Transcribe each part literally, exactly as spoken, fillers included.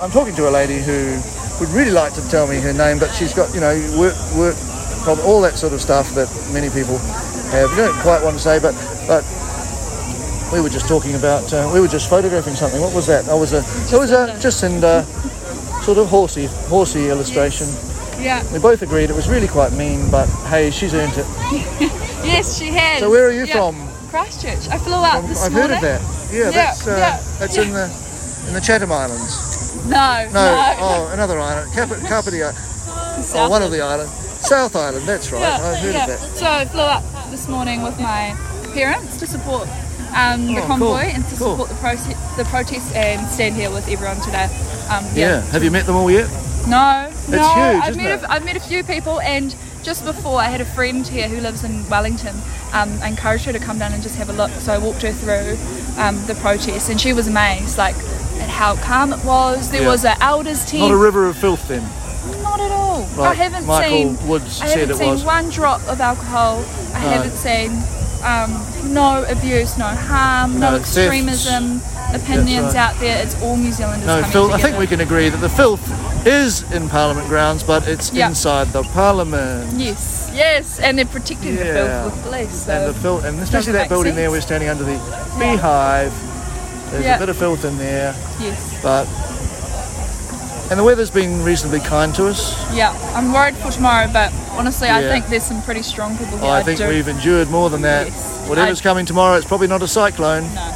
I'm talking to a lady who would really like to tell me her name, but she's got, you know, work, work, all that sort of stuff that many people have. You don't quite want to say, but but we were just talking about, uh, we were just photographing something. What was that? I was a, it was a Jacinda sort of horsey, horsey illustration. Yes. Yeah. We both agreed it was really quite mean, but hey, she's earned it. Yes, she has. So where are you yeah. from? Christchurch. I flew out from, this I've morning. I've heard of that. Yeah, yeah. that's uh, yeah. that's yeah. in the in the Chatham Islands. No, no, no. Oh, another island. Cap- Kapiti Island. Oh, one of the islands. South Island, that's right. Yeah, I've heard yeah. of that. So I flew up this morning with my parents to support um, the oh, convoy cool. and to cool. support the, proce- the protest and stand here with everyone today. Um, yeah. yeah. Have you met them all yet? No. It's no, huge, I've isn't met it? A, I've met a few people, and just before I had a friend here who lives in Wellington. Um, I encouraged her to come down and just have a look. So I walked her through um, the protest, and she was amazed. Like, at how calm it was. There yeah. was an elders team. Not a river of filth then? Not at all. Like I haven't Michael seen, Woods I haven't said it seen was. one drop of alcohol. I no. haven't seen um, no abuse, no harm, no, no extremism, thefts. opinions right. out there. It's all New Zealanders no, coming filth, together. I think we can agree that the filth is in Parliament grounds, but it's yep. inside the Parliament. Yes, yes, and they're protecting yeah. the filth with police. So and the filth, and especially that building sense. there we're standing under the yeah. beehive. There's yep. a bit of filth in there. Yes. But and the weather's been reasonably kind to us. Yeah, I'm worried for tomorrow, but honestly, yeah. I think there's some pretty strong people here. Oh, I think do. we've endured more than that. Yes. Whatever's I... coming tomorrow, it's probably not a cyclone. No,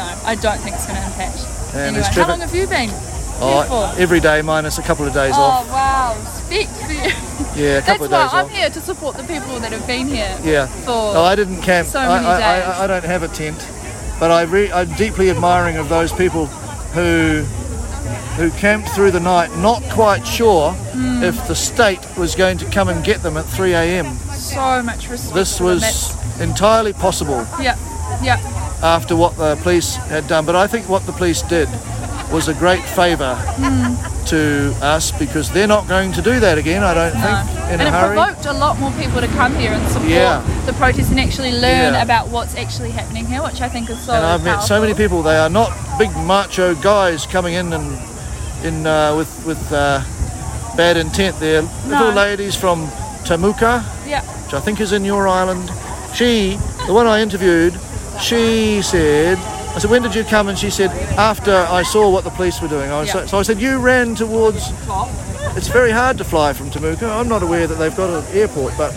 no, I don't think it's going to impact. And anyway, how long have you been? Oh, every day minus a couple of days oh, off. Oh wow, respect for you. Yeah, a couple of days off. That's why I'm here to support the people that have been here. Yeah. For no, I didn't camp. So many I, days. I, I, I don't have a tent. But I re- I'm deeply admiring of those people who who camped through the night, not quite sure mm. if the state was going to come and get them at three a.m. So much respect. This was that's... entirely possible. Yeah, yeah. After what the police had done, but I think what the police did was a great favour mm. to us, because they're not going to do that again, I don't no. think, in and a hurry. And it provoked a lot more people to come here and support yeah. the protest and actually learn yeah. about what's actually happening here, which I think is so And I've powerful. met so many people. They are not big macho guys coming in and in uh, with, with uh, bad intent. They're no. little ladies from Tamuka, yeah. which I think is in your island. She, the one I interviewed, she said... I said, when did you come? And she said, after I saw what the police were doing. I was yeah. so, so I said, you ran towards... It's very hard to fly from Tamuka. I'm not aware that they've got an airport, but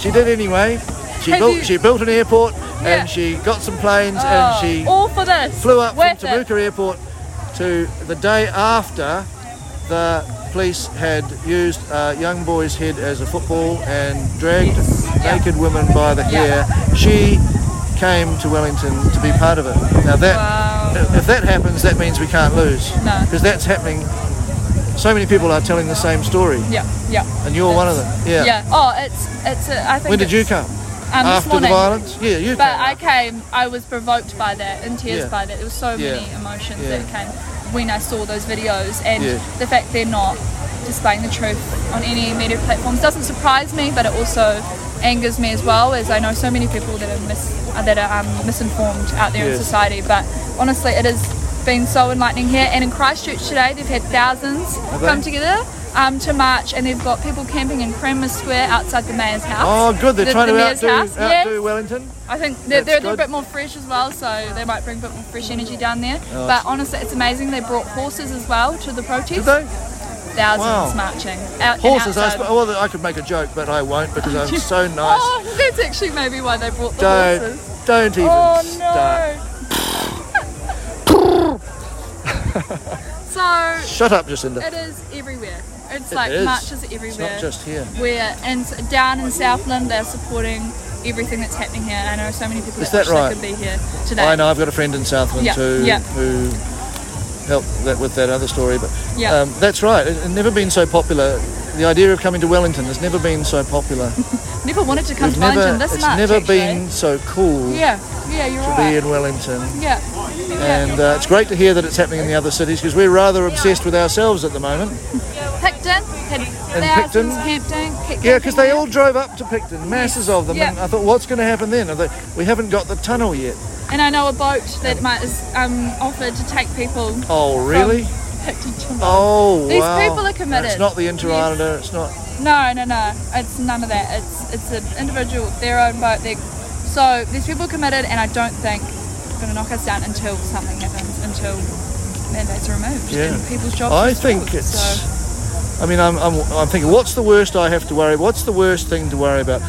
she did anyway. She Have built you... She built an airport, yeah. and she got some planes, oh, and she all for this. flew up Worth from Tamuka it. Airport to the day after the police had used a young boy's head as a football and dragged yes. naked yeah. women by the hair. Yeah. She... came to Wellington to be part of it. Now that, wow. if that happens, that means we can't lose. No. Because that's happening. So many people are telling the same story. Yeah, yeah. And you're it's, one of them. Yeah. Yeah. Oh, it's it's. A, I think. When did you come? Um, After morning, the violence? Yeah, you. But came. I came. I was provoked by that, in tears yeah. by that. There were so yeah. many emotions yeah. that came when I saw those videos, and yeah. the fact they're not displaying the truth on any media platforms doesn't surprise me, but it also angers me as well, as I know so many people that are mis- that are um, misinformed out there yes. in society. But honestly, it has been so enlightening here. And in Christchurch today, they've had thousands have come they? together um, to march, and they've got people camping in Cranmer Square outside the mayor's house. Oh, good! They're the, trying the to outdo, outdo yes. Wellington. I think they're, they're a little bit more fresh as well, so they might bring a bit more fresh energy down there. Oh, but honestly, it's amazing. They brought horses as well to the protest. Did they? Thousands wow. marching. Out, Horses, I, sp- well, I could make a joke, but I won't, because I'm so nice. Oh, that's actually maybe why they brought the don't, horses. Don't even oh, no. start. So... Shut up, Jacinda. It is everywhere. It's it like is. marches everywhere. It's not just here. We're in, down in Southland, they're supporting everything that's happening here. I know so many people is that, that right? could be here today. I know, I've got a friend in Southland yeah. too yeah. who... help that with that other story, but yeah. um, that's right. It's it never been so popular. The idea of coming to Wellington has never been so popular. Never wanted to come We've to never, Wellington this it's much. It's never actually. been so cool. Yeah, yeah, you're to right. be in Wellington. Yeah, and uh, it's great to hear that it's happening in the other cities, because we're rather obsessed with ourselves at the moment. Picton, had thousands camping. Yeah, because they all drove up to Picton, masses of them, yeah. and I thought, what's going to happen then? They, we haven't got the tunnel yet. And I know a boat that might is um, offered to take people. Oh, really? From picked each other. Oh, These wow. people are committed. It's not the interrelator, yes. it's not... No, no, no. It's none of that. It's it's an individual, their own boat. They're... So these people are committed, and I don't think they're going to knock us down until something happens, until mandates are removed yeah. and people's jobs I are think stored, it's... So. I mean, I'm, I'm I'm thinking, what's the worst I have to worry? What's the worst thing to worry about?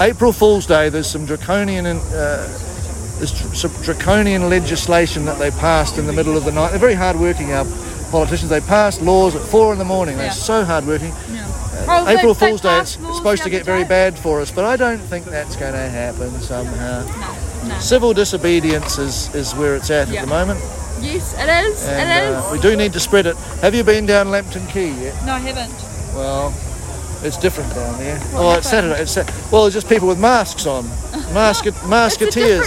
April Fool's Day, there's some draconian... Uh, There's some draconian legislation that they passed in the middle of the night. They're very hard-working, our politicians. They pass laws at four in the morning. They're yeah. so hard-working. Yeah. Uh, April Fool's Day, it's supposed to get very bad for us, but I don't think that's going to happen somehow. No, no. Civil disobedience is, is where it's at yeah. at the moment. Yes, it is. And, it is. Uh, we do need to spread it. Have you been down Lambton Quay yet? No, I haven't. Well, it's different down there. What oh, happened? It's Saturday. It's Saturday. Well, it's just people with masks on. Mask- masketeers.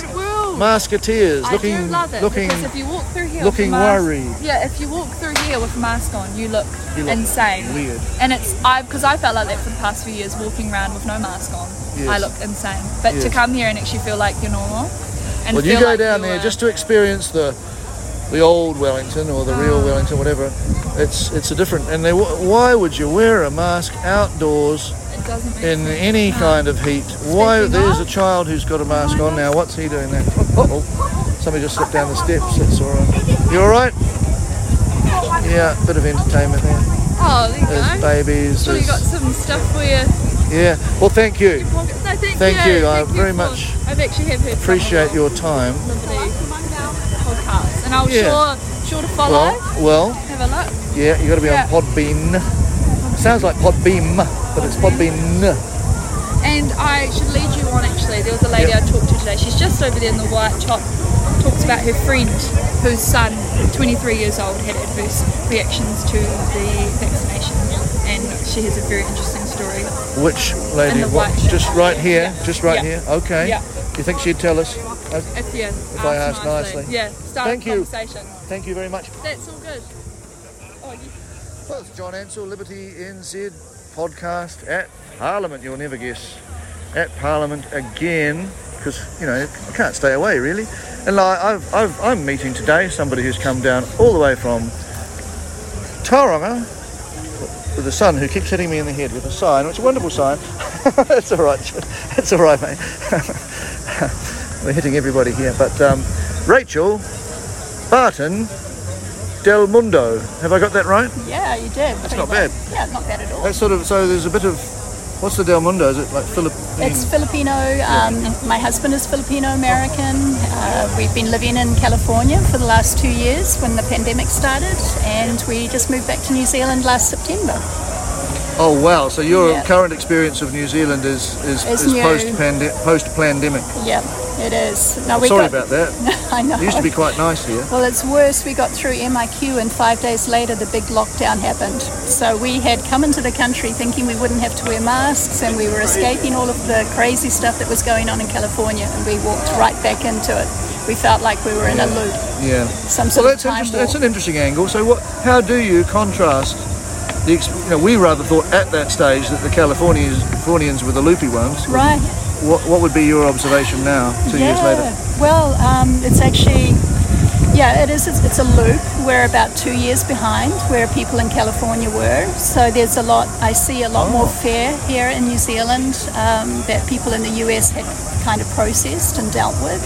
Masketeers, I looking, do love it, looking, because if you walk through here looking with mask, worried. Yeah, if you walk through here with a mask on, you look, you look insane. Weird. And it's I because I felt like that for the past few years, walking around with no mask on, yes. I look insane. But yes. to come here and actually feel like you're normal, and well, feel you go like down there just to experience the the old Wellington or the oh. real Wellington, whatever. It's it's a different. And they, why would you wear a mask outdoors? In sense. Any no. kind of heat. Speaking Why? Of? There's a child who's got a mask on now. What's he doing there? Oh, somebody just slipped down the steps. That's all right. You all right? Yeah, a bit of entertainment there. Oh, there you there's go. Babies. Sure, there's... you got some stuff for you. Yeah. Well, thank you. No, thank, thank you. you. I thank very you much. I've actually heard appreciate your time. Podcast, and I'll yeah. sure sure to follow. Well, well, have a look. Yeah, you got to be yeah. on Podbean. Sounds like Podbeam, but it's Podbeam. And I should lead you on, actually. There was a lady yep. I talked to today. She's just over there in the white top. Talks about her friend whose son, twenty-three years old, had adverse reactions to the vaccination. And she has a very interesting story. Which lady? What? Just right here? Yeah. Just right yeah. here? Okay. Yeah. You think she'd tell us? If, yeah, if ask I asked nicely. nicely. Yeah, start Thank the conversation. You. Thank you very much. That's all good. Oh, yes. Yeah. Well, it's John Ansell, Liberty N Z Podcast at Parliament, you'll never guess. At Parliament again, because, you know, I can't stay away, really. And like, I've, I've, I'm meeting today somebody who's come down all the way from Tauranga with a son who keeps hitting me in the head with a sign, which is a wonderful sign. That's all right, that's all right, mate. We're hitting everybody here. But um, Rachael Barton Del Mundo. Have I got that right? Yeah, you did. That's not bad. Well. Yeah, not bad at all. That's sort of, so there's a bit of, what's the Del Mundo? Is it like Filipino? It's Filipino. Um, yeah. My husband is Filipino-American. Uh, we've been living in California for the last two years when the pandemic started, and we just moved back to New Zealand last September. Oh, wow. So your yeah. current experience of New Zealand is, is, is post-pandemic. post-pandemic. Yeah. It is. Now, we sorry got, about that. I know. It used to be quite nice here. Well, it's worse. We got through M I Q and five days later the big lockdown happened. So we had come into the country thinking we wouldn't have to wear masks, and we were escaping all of the crazy stuff that was going on in California, and we walked right back into it. We felt like we were in yeah. a loop. Yeah. Some sort well, that's of time warp. That's an interesting angle. So what? How do you contrast the... You know, we rather thought at that stage that the Californians, Californians were the loopy ones. Right. What, what would be your observation now, two yeah. years later? Well, um, it's actually, yeah, it is. It's, it's a loop. We're about two years behind where people in California were. So there's a lot, I see a lot oh. more fear here in New Zealand um, that people in the U S had kind of processed and dealt with.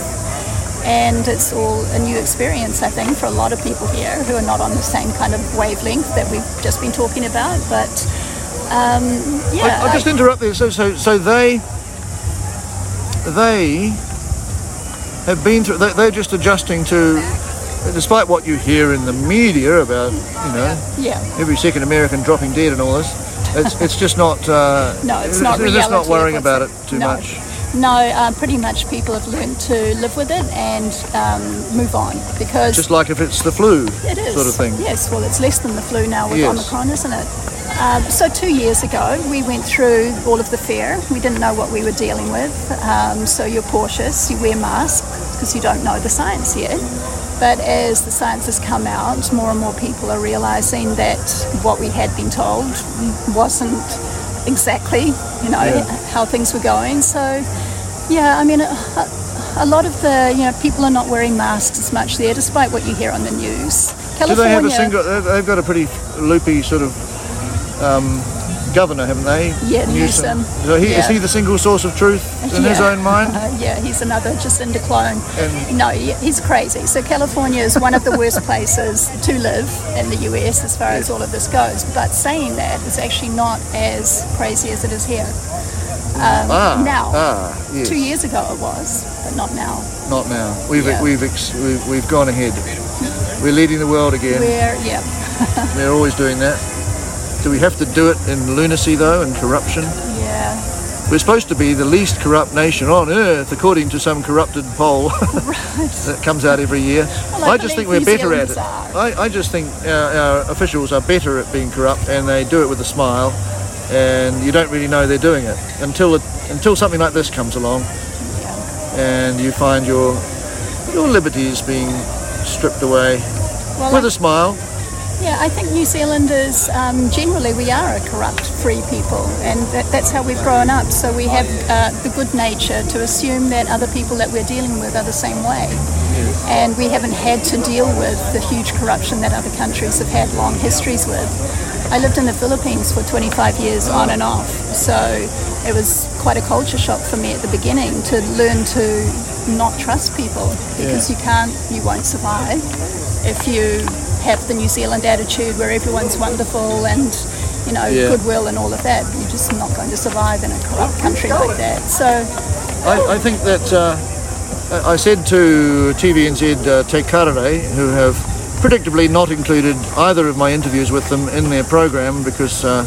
And it's all a new experience, I think, for a lot of people here who are not on the same kind of wavelength that we've just been talking about. But, um, yeah. I, I'll I, just interrupt there. So, so, so they... They have been through, they're just adjusting to, despite what you hear in the media about, you know, yeah. every second American dropping dead and all this, it's it's just not, uh, no, it's not they're just not worrying about it too no. much. No, uh, pretty much people have learned to live with it and um, move on because... Just like if it's the flu it is. Sort of thing. Yes, well it's less than the flu now with yes. Omicron, isn't it? Um, so two years ago, we went through all of the fear. We didn't know what we were dealing with. Um, so you're cautious, you wear masks because you don't know the science yet. But as the science has come out, more and more people are realising that what we had been told wasn't exactly, you know, yeah. how things were going. So, yeah, I mean... Uh, A lot of the, you know, people are not wearing masks as much there, despite what you hear on the news. California. Do they have a single? They've got a pretty loopy sort of um, governor, haven't they? Yeah, Newsom. Newsom. So he, yeah. Is he the single source of truth in yeah. his own mind? Uh, yeah, he's another Jacinda clone. And no, he's crazy. So California is one of the worst places to live in the U S as far as all of this goes. But saying that, it's actually not as crazy as it is here. Um, ah, now, ah, yes. Two years ago it was, but not now. Not now. We've yeah. we've, ex- we've we've gone ahead. We're leading the world again. We're yeah. We're always doing that. Do we have to do it in lunacy though, and corruption? Yeah. We're supposed to be the least corrupt nation on earth, according to some corrupted poll right. that comes out every year. Well, I, I just think we're better at it. I, I just think our, our officials are better at being corrupt, and they do it with a smile. And you don't really know they're doing it until it, until something like this comes along, yeah. and you find your your liberties being stripped away well, with I, a smile. Yeah, I think New Zealanders um, generally we are a corrupt, free people, and that, that's how we've grown up. So we have uh, the good nature to assume that other people that we're dealing with are the same way, yes. and we haven't had to deal with the huge corruption that other countries have had long histories with. I lived in the Philippines for twenty-five years on and off, so it was quite a culture shock for me at the beginning to learn to not trust people because yeah. you can't, you won't survive if you have the New Zealand attitude where everyone's wonderful and, you know, yeah. goodwill and all of that. You're just not going to survive in a corrupt country like that. So, I, I think that uh, I said to T V N Z uh, Te Karere, who have predictably not included either of my interviews with them in their program because uh,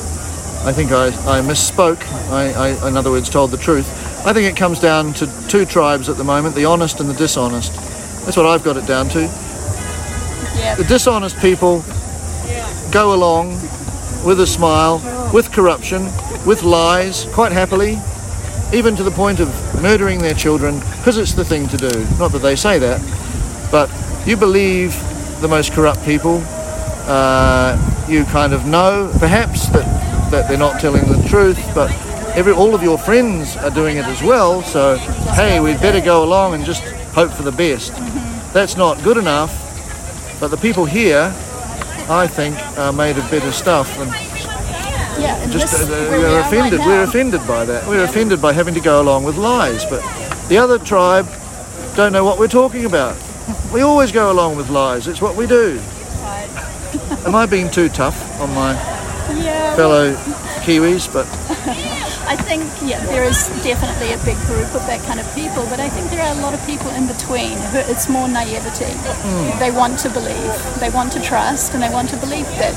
I think I, I misspoke, I, I in other words told the truth. I think it comes down to two tribes at the moment, the honest and the dishonest. That's what I've got it down to. Yep. The dishonest people go along with a smile, with corruption, with lies, quite happily, even to the point of murdering their children because it's the thing to do. Not that they say that, but you believe the most corrupt people, uh, you kind of know perhaps that, that they're not telling the truth, but every all of your friends are doing it as well, so hey, we'd better go along and just hope for the best. Mm-hmm. That's not good enough, but the people here, I think, are made of better stuff. And yeah, and just this, uh, we're offended. Right we're offended by that. We're yeah. offended by having to go along with lies, but the other tribe don't know what we're talking about. We always go along with lies. It's what we do. Right. Am I being too tough on my yeah, fellow Kiwis? But I think yeah, there is definitely a big group of that kind of people. But I think there are a lot of people in between. It's more naivety. Mm. They want to believe. They want to trust, and they want to believe that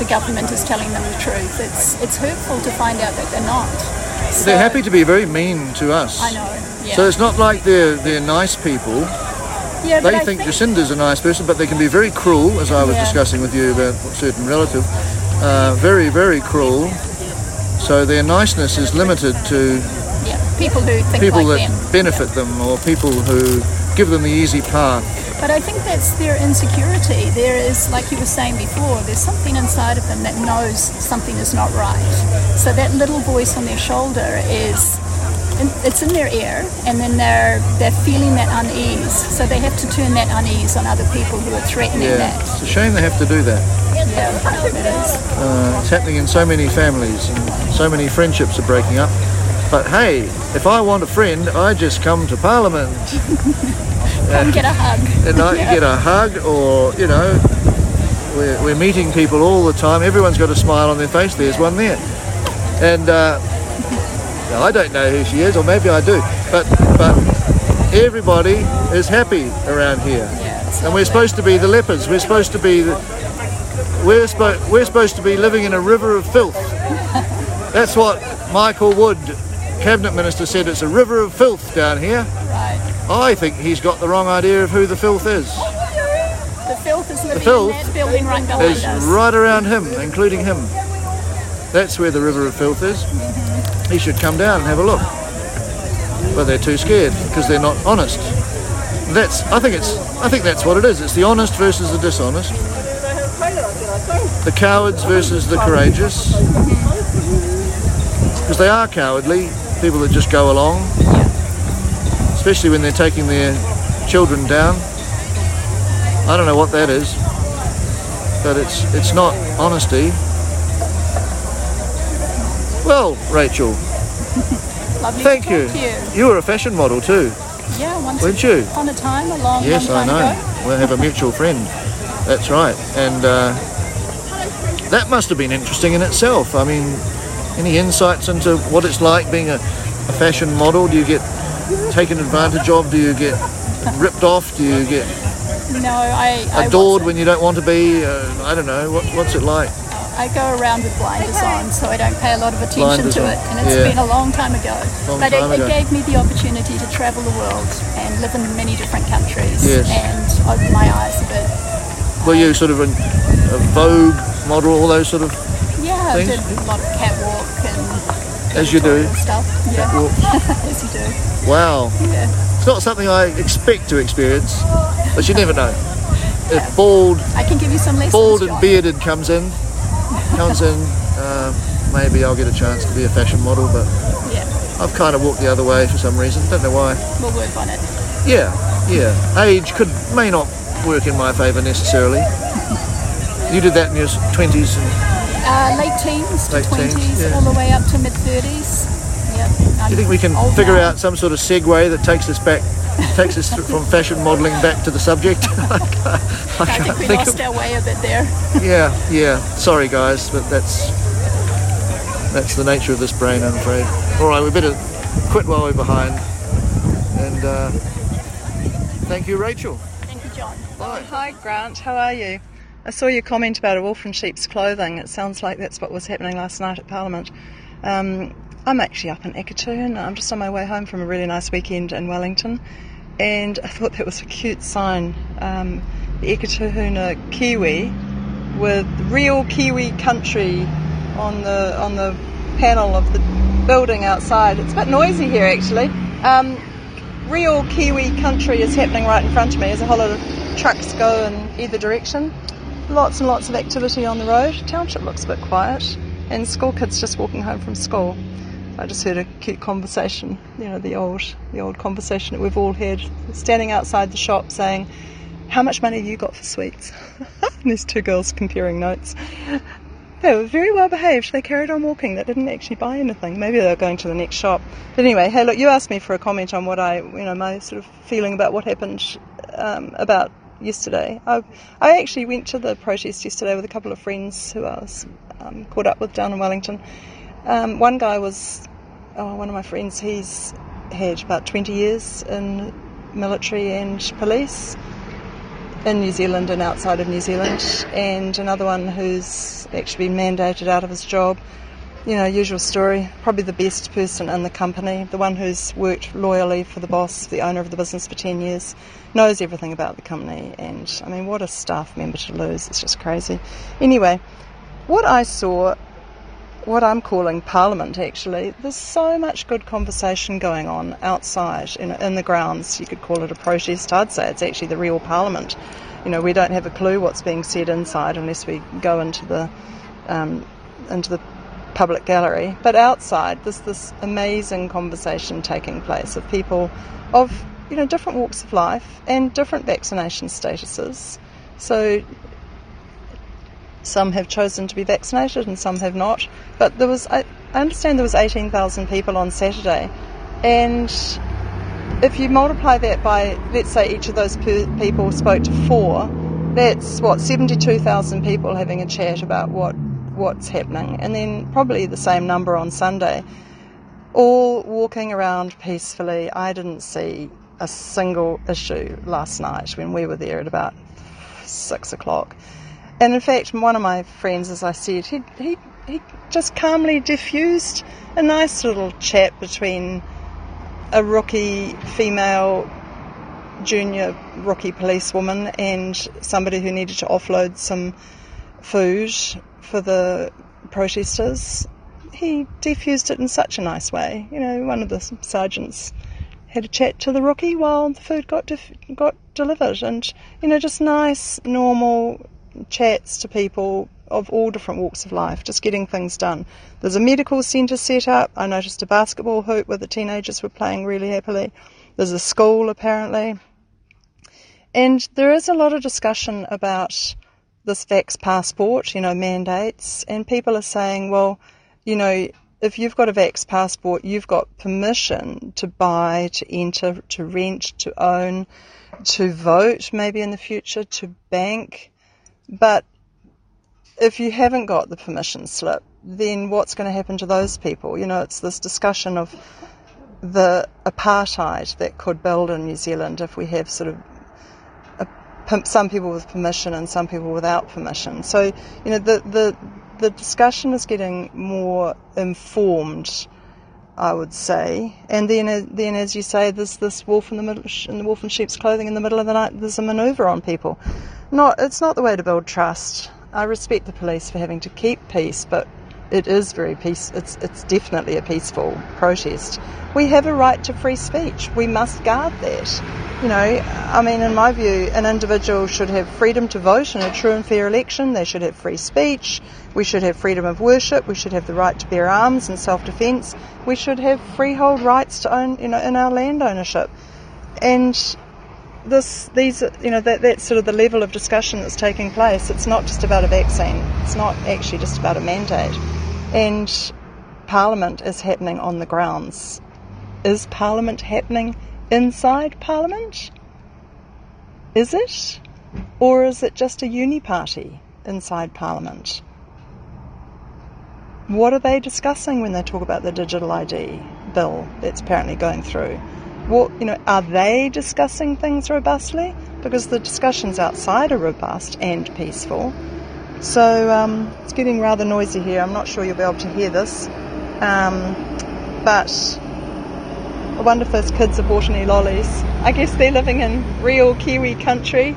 the government is telling them the truth. It's it's hurtful to find out that they're not. So, they're happy to be very mean to us. I know. Yeah. So it's not like they're they're nice people. Yeah, they think, think Jacinda's a nice person, but they can be very cruel, as I was yeah. discussing with you about a certain relative. Uh, very, very cruel. So their niceness is limited to yeah. people who think people like that them. benefit yeah. them, or people who give them the easy path. But I think that's their insecurity. There is, like you were saying before, there's something inside of them that knows something is not right. So that little voice on their shoulder is. It's in their ear, and then they're they're feeling that unease, so they have to turn that unease on other people who are threatening yeah. that. It's a shame they have to do that. Yeah, it is. Uh, it's happening in so many families, and so many friendships are breaking up. But hey, if I want a friend, I just come to Parliament. Come and get a hug. And I yeah. get a hug, or you know, we're we're meeting people all the time. Everyone's got a smile on their face. There's yeah. one there, and. Uh, I don't know who she is, or maybe I do, but but everybody is happy around here, yeah, and we're supposed to be the lepers. We're supposed to be the, we're spo- we're supposed to be living in a river of filth. That's what Michael Wood, cabinet minister, said. It's a river of filth down here. Right. I think he's got the wrong idea of who the filth is. The filth is living the filth in that building right behind us. Is right around him, including him. That's where the river of filth is. He should come down and have a look, but they're too scared because they're not honest. That's I think it's I think that's what it is. It's the honest versus the dishonest, the cowards versus the courageous, because they are cowardly people that just go along, especially when they're taking their children down. I don't know what that is. that it's it's not honesty. Well, Rachael, lovely thank to talk you. To you. You were a fashion model too. Yeah, once weren't you? Upon a time, a long, yes, long time ago. Yes, I know. We have a mutual friend. That's right. And uh, that must have been interesting in itself. I mean, any insights into what it's like being a, a fashion model? Do you get taken advantage of? Do you get ripped off? Do you get no, I, I adored wasn't. When you don't want to be? Uh, I don't know. What, what's it like? I go around with blinders on, so I don't pay a lot of attention blinders to it, and it's yeah. been a long time ago. Long but time it, ago. It gave me the opportunity to travel the world and live in many different countries, yes. and open my eyes a bit. Were um, you sort of a, a Vogue model, all those sort of yeah, things? Yeah, I did a lot of catwalk and as you do and stuff. Yeah. Catwalk. As you do. Wow. Yeah. It's not something I expect to experience, but you never know. Yeah. If bald, I can give you some lessons, bald and John. Bearded comes in. Comes in, um, maybe I'll get a chance to be a fashion model, but yeah. I've kind of walked the other way for some reason. Don't know why. We'll work on it. Yeah, yeah. Age could may not work in my favour necessarily. You did that in your twenties and uh, late teens to late twenties, teens, yeah. all the way up to mid thirties. Yeah. Do you think we can figure now. out some sort of segue that takes us back? Takes us from fashion modelling back to the subject. I, can't, I, I can't think we think lost of... our way a bit there. Yeah, yeah. Sorry, guys, but that's that's the nature of this brain, I'm afraid. All right, we better quit while we're behind. And uh, thank you, Rachael. Thank you, John. Bye. Hi, Grant. How are you? I saw your comment about a wolf in sheep's clothing. It sounds like that's what was happening last night at Parliament. Um, I'm actually up in Eckatoon. I'm just on my way home from a really nice weekend in Wellington, and I thought that was a cute sign. Um, the Eckatoona Kiwi with real Kiwi country on the on the panel of the building outside. It's a bit noisy here actually. Um, real Kiwi country is happening right in front of me as a whole lot of trucks go in either direction. Lots and lots of activity on the road. Township looks a bit quiet, and school kids just walking home from school. I just heard a cute conversation, you know, the old the old conversation that we've all had, standing outside the shop saying, how much money have you got for sweets? And these two girls comparing notes. They were very well behaved. They carried on walking. They didn't actually buy anything. Maybe they were going to the next shop. But anyway, hey, look, you asked me for a comment on what I, you know, my sort of feeling about what happened um, about yesterday. I, I actually went to the protest yesterday with a couple of friends who I was um, caught up with down in Wellington. Um, one guy was, oh, one of my friends, he's had about twenty years in military and police in New Zealand and outside of New Zealand, and another one who's actually been mandated out of his job, you know, usual story, probably the best person in the company, the one who's worked loyally for the boss, the owner of the business for ten years, knows everything about the company, and I mean, what a staff member to lose, it's just crazy. Anyway, what I saw... what I'm calling Parliament, actually, there's so much good conversation going on outside, in, in the grounds. You could call it a protest. I'd say it's actually the real Parliament. You know, we don't have a clue what's being said inside unless we go into the um, into the public gallery. But outside, there's this amazing conversation taking place of people of, you know, different walks of life and different vaccination statuses. So... some have chosen to be vaccinated and some have not. But there was, I, I understand there was eighteen thousand people on Saturday. And if you multiply that by, let's say each of those per, people spoke to four, that's what, seventy-two thousand people having a chat about what what's happening. And then probably the same number on Sunday. All walking around peacefully. I didn't see a single issue last night when we were there at about six o'clock. And in fact, one of my friends, as I said, he he he just calmly diffused a nice little chat between a rookie female, junior rookie policewoman and somebody who needed to offload some food for the protesters. He diffused it in such a nice way. You know, one of the sergeants had a chat to the rookie while the food got def- got delivered, and you know, just nice, normal chats to people of all different walks of life, just getting things done. There's a medical centre set up. I noticed a basketball hoop where the teenagers were playing really happily. There's a school apparently, and there is a lot of discussion about this vax passport, you know, mandates, and people are saying, well, you know, if you've got a vax passport, you've got permission to buy, to enter, to rent, to own, to vote maybe in the future, to bank. But if you haven't got the permission slip, then what's going to happen to those people? You know, it's this discussion of the apartheid that could build in New Zealand if we have sort of a, some people with permission and some people without permission. So, you know, the the, the discussion is getting more informed, I would say. And then, then as you say, there's this wolf in the middle, in the wolf in sheep's clothing in the middle of the night. There's a manoeuvre on people. Not, it's not the way to build trust. I respect the police for having to keep peace, but it is very peace. It's it's definitely a peaceful protest. We have a right to free speech. We must guard that. You know, I mean, in my view, an individual should have freedom to vote in a true and fair election. They should have free speech. We should have freedom of worship. We should have the right to bear arms and self-defence. We should have freehold rights to own, you know, in our land ownership. And this, these, you know, that that's sort of the level of discussion that's taking place. It's not just about a vaccine. It's not actually just about a mandate. And Parliament is happening on the grounds. Is Parliament happening inside Parliament? Is it? Or is it just a uni-party inside Parliament? What are they discussing when they talk about the digital I D bill that's apparently going through? What, you know, are they discussing things robustly? Because the discussions outside are robust and peaceful. So um, it's getting rather noisy here. I'm not sure you'll be able to hear this. Um, but I wonder if those kids are bought any lollies. I guess they're living in real Kiwi country.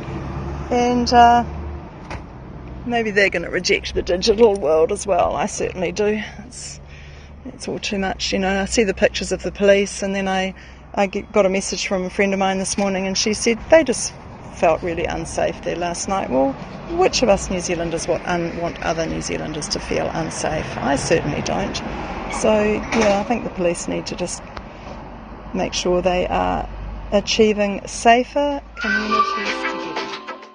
And uh, maybe they're going to reject the digital world as well. I certainly do. It's, it's all too much. You know, I see the pictures of the police, and then I... I got a message from a friend of mine this morning, and she said they just felt really unsafe there last night. Well, which of us New Zealanders want, un- want other New Zealanders to feel unsafe? I certainly don't. So, yeah, I think the police need to just make sure they are achieving safer communities together.